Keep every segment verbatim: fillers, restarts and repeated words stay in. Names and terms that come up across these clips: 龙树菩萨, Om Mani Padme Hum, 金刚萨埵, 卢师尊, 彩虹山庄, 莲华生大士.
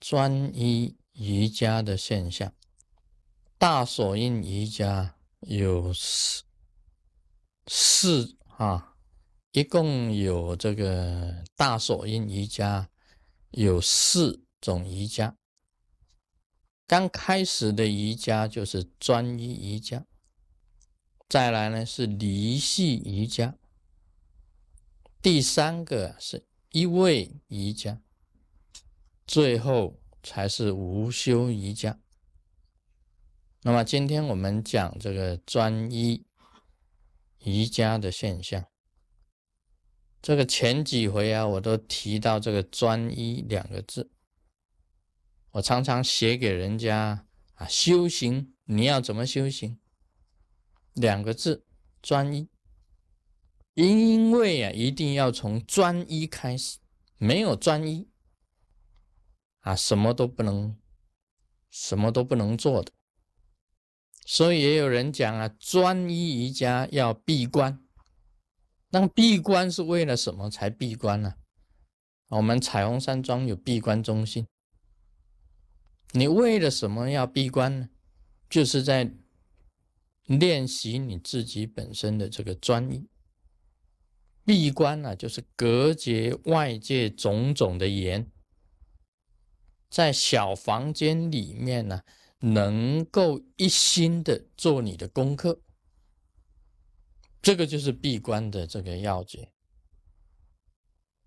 专一瑜伽的现象。大手印瑜伽有四四啊，一共有这个大手印瑜伽有四种瑜伽。刚开始的瑜伽就是专一瑜伽，再来呢是离系瑜伽，第三个是一味瑜伽，最后才是无修瑜伽。那么今天我们讲这个专一瑜伽的现象。这个前几回啊，我都提到这个专一两个字。我常常写给人家啊，修行你要怎么修行？两个字，专一。因为啊，一定要从专一开始，没有专一啊，什么都不能，什么都不能做的。所以也有人讲啊，专一瑜伽要闭关。那闭关是为了什么才闭关呢、啊？我们彩虹山庄有闭关中心。你为了什么要闭关呢？就是在练习你自己本身的这个专一。闭关啊，就是隔绝外界种种的言，在小房间里面呢、啊，能够一心的做你的功课。这个就是闭关的这个要诀。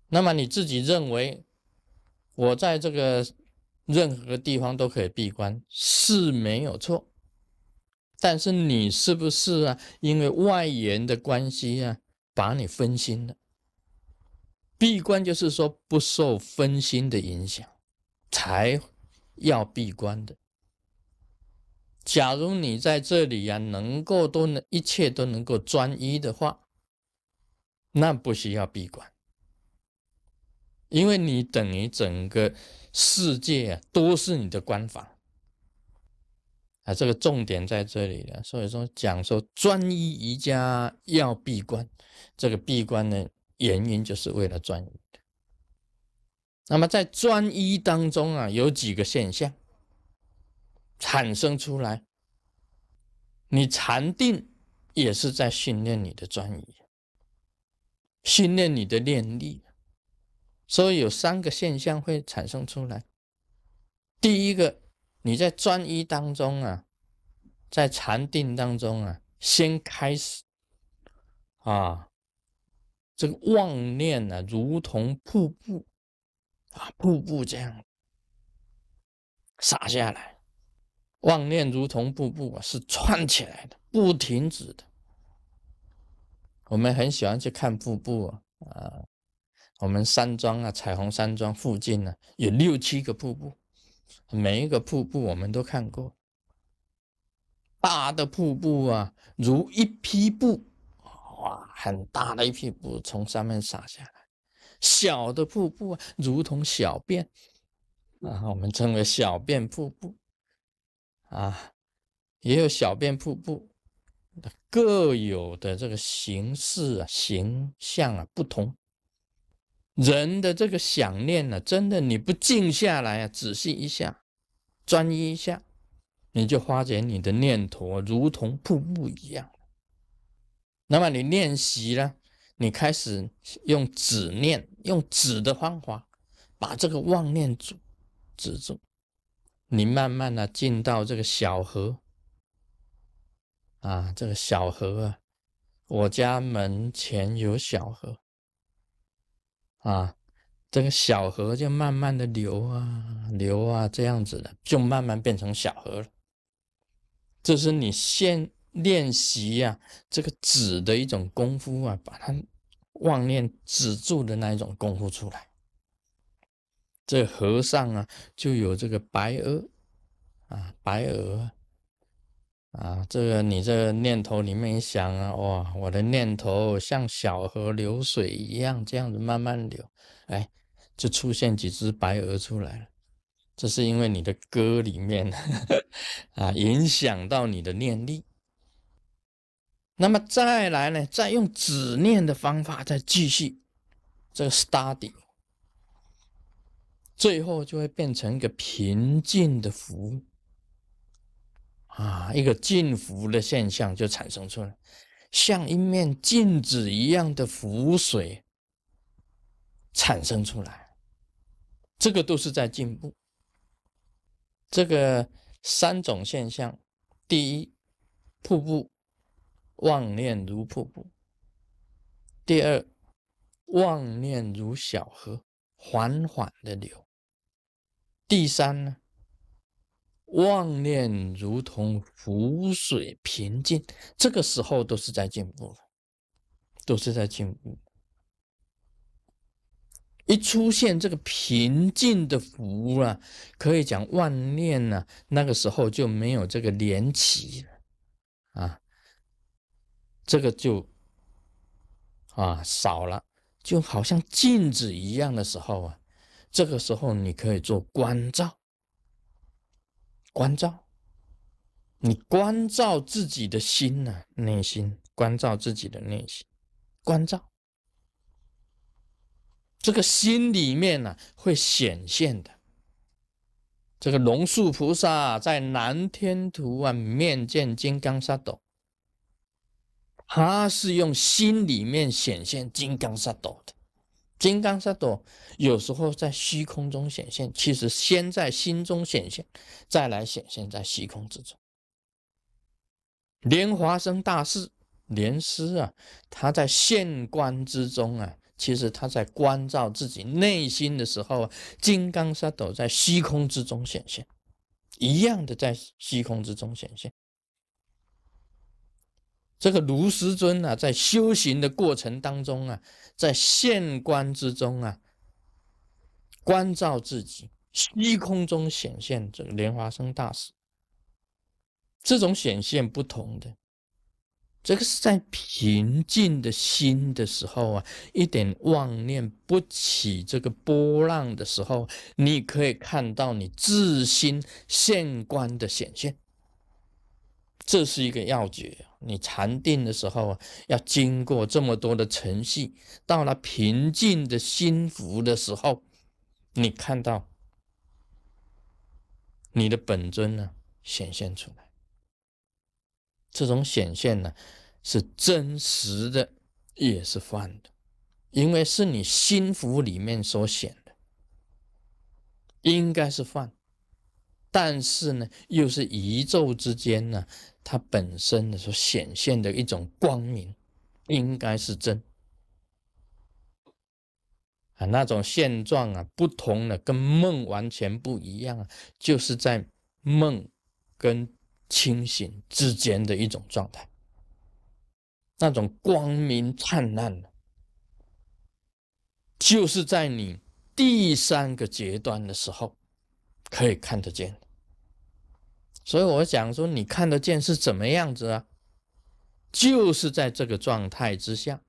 那么你自己认为，我在这个任何地方都可以闭关是没有错，但是你是不是啊？因为外缘的关系啊，把你分心了。闭关就是说不受分心的影响，才要闭关的。假如你在这里啊，能够都能一切都能够专一的话，那不需要闭关，因为你等于整个世界啊，都是你的观法啊，这个重点在这里了。所以说讲说专一瑜伽要闭关，这个闭关的原因就是为了专一。那么在专一当中啊，有几个现象产生出来，你禅定也是在训练你的专一，训练你的念力。所以有三个现象会产生出来。第一个，你在专一当中啊，在禅定当中啊，先开始啊，这个妄念啊，如同瀑布啊，瀑布这样洒下来，妄念如同瀑布啊，是串起来的，不停止的。我们很喜欢去看瀑布啊。啊我们山庄啊，彩虹山庄附近啊，有六七个瀑布，每一个瀑布我们都看过。大的瀑布啊，如一匹布，哇，很大的一匹布从上面洒下来。小的瀑布啊，如同小便啊，我们称为小便瀑布啊，也有小便瀑布，各有的这个形式啊、形象啊不同。人的这个想念呢、啊，真的你不静下来啊，仔细一下，专一一下，你就发觉你的念头如同瀑布一样。那么你练习了，你开始用止念，用止的方法，把这个妄念住止住。你慢慢的、啊、进到这个小河啊，这个小河啊，我家门前有小河。啊，这个小河就慢慢的流啊流啊，这样子的就慢慢变成小河了。这是你先练习啊，这个止的一种功夫啊，把它妄念止住的那一种功夫出来。这个河上啊，就有这个白鹅啊，白鹅啊，这个你这个念头里面一想啊，哇，我的念头像小河流水一样，这样子慢慢流，哎，就出现几只白鹅出来了。这是因为你的歌里面啊，影响到你的念力。那么再来呢，再用止念的方法再继续这个 study，最后就会变成一个平静的福啊，一个静福的现象就产生出来，像一面镜子一样的福水产生出来，这个都是在进步。这个三种现象，第一，瀑布妄念如瀑布；第二，妄念如小河，缓缓的流；第三呢，妄念如同湖水平静。这个时候都是在进步了，都是在进步。一出现这个平静的福啊，可以讲万念啊，那个时候就没有这个连起了啊，这个就啊少了，就好像镜子一样的时候啊，这个时候你可以做观照，观照，你观照自己的心啊，内心观照自己的内心，观照。这个心里面呢、啊、会显现的，这个龙树菩萨在南天图啊面见金刚萨埵，他是用心里面显现金刚萨埵的。金刚萨埵有时候在虚空中显现，其实先在心中显现，再来显现在虚空之中。莲华生大士莲师啊，他在现观之中啊，其实他在关照自己内心的时候啊，金刚萨埵在虚空之中显现，一样的在虚空之中显现。这个卢师尊啊，在修行的过程当中啊，在现观之中啊，关照自己，虚空中显现这个莲花生大师，这种显现不同的。这个是在平静的心的时候啊，一点妄念不起这个波浪的时候，你可以看到你自心现观的显现，这是一个要诀。你禅定的时候啊，要经过这么多的程序，到了平静的心福的时候，你看到你的本尊呢、啊、显现出来。这种显现呢、啊、是真实的，也是幻的，因为是你心福里面所显的，应该是幻，但是呢又是宇宙之间呢、啊、它本身的所显现的一种光明，应该是真啊。那种现状啊不同的，跟梦完全不一样啊，就是在梦跟清醒之间的一种状态，那种光明灿烂的，就是在你第三个阶段的时候可以看得见。所以我讲说你看得见是怎么样子啊，就是在这个状态之下，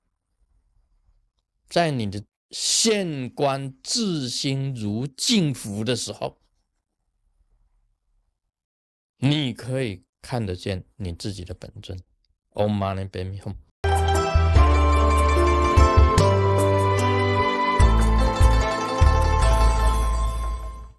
在你的现观自心如净福的时候，你可以看得见你自己的本尊。Om Mani Padme Hum。